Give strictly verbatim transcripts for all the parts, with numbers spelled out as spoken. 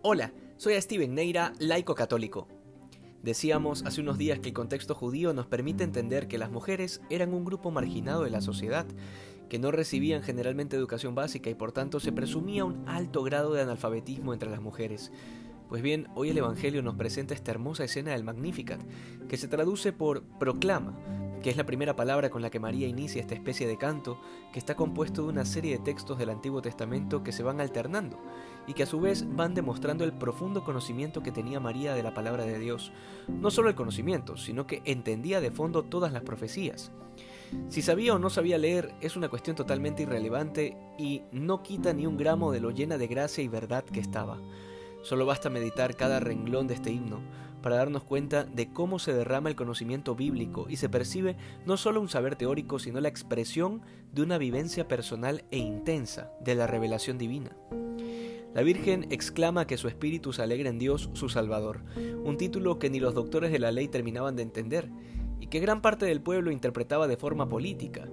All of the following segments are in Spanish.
Hola, soy Steven Neira, laico católico. Decíamos hace unos días que el contexto judío nos permite entender que las mujeres eran un grupo marginado de la sociedad, que no recibían generalmente educación básica y por tanto se presumía un alto grado de analfabetismo entre las mujeres. Pues bien, hoy el Evangelio nos presenta esta hermosa escena del Magnificat, que se traduce por proclama, que es la primera palabra con la que María inicia esta especie de canto, que está compuesto de una serie de textos del Antiguo Testamento que se van alternando, y que a su vez van demostrando el profundo conocimiento que tenía María de la palabra de Dios. No solo el conocimiento, sino que entendía de fondo todas las profecías. Si sabía o no sabía leer es una cuestión totalmente irrelevante y no quita ni un gramo de lo llena de gracia y verdad que estaba. Solo basta meditar cada renglón de este himno para darnos cuenta de cómo se derrama el conocimiento bíblico y se percibe no solo un saber teórico, sino la expresión de una vivencia personal e intensa de la revelación divina. La Virgen exclama que su espíritu se alegra en Dios, su Salvador, un título que ni los doctores de la ley terminaban de entender y que gran parte del pueblo interpretaba de forma política.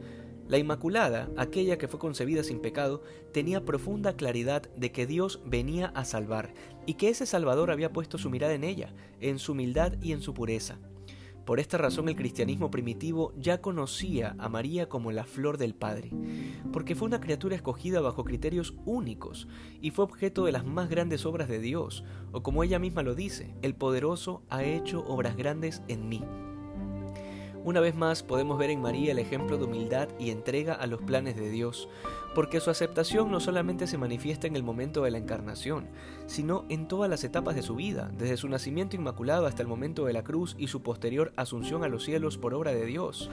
La Inmaculada, aquella que fue concebida sin pecado, tenía profunda claridad de que Dios venía a salvar y que ese Salvador había puesto su mirada en ella, en su humildad y en su pureza. Por esta razón el cristianismo primitivo ya conocía a María como la flor del Padre, porque fue una criatura escogida bajo criterios únicos y fue objeto de las más grandes obras de Dios, o como ella misma lo dice, el Poderoso ha hecho obras grandes en mí. Una vez más podemos ver en María el ejemplo de humildad y entrega a los planes de Dios, porque su aceptación no solamente se manifiesta en el momento de la encarnación, sino en todas las etapas de su vida, desde su nacimiento inmaculado hasta el momento de la cruz y su posterior asunción a los cielos por obra de Dios.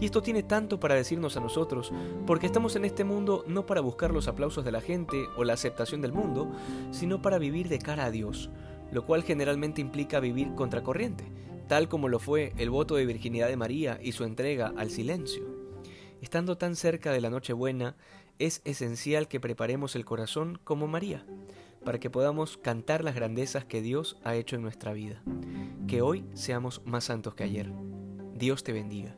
Y esto tiene tanto para decirnos a nosotros, porque estamos en este mundo no para buscar los aplausos de la gente o la aceptación del mundo, sino para vivir de cara a Dios, lo cual generalmente implica vivir contracorriente, tal como lo fue el voto de virginidad de María y su entrega al silencio. Estando tan cerca de la Nochebuena, es esencial que preparemos el corazón como María, para que podamos cantar las grandezas que Dios ha hecho en nuestra vida. Que hoy seamos más santos que ayer. Dios te bendiga.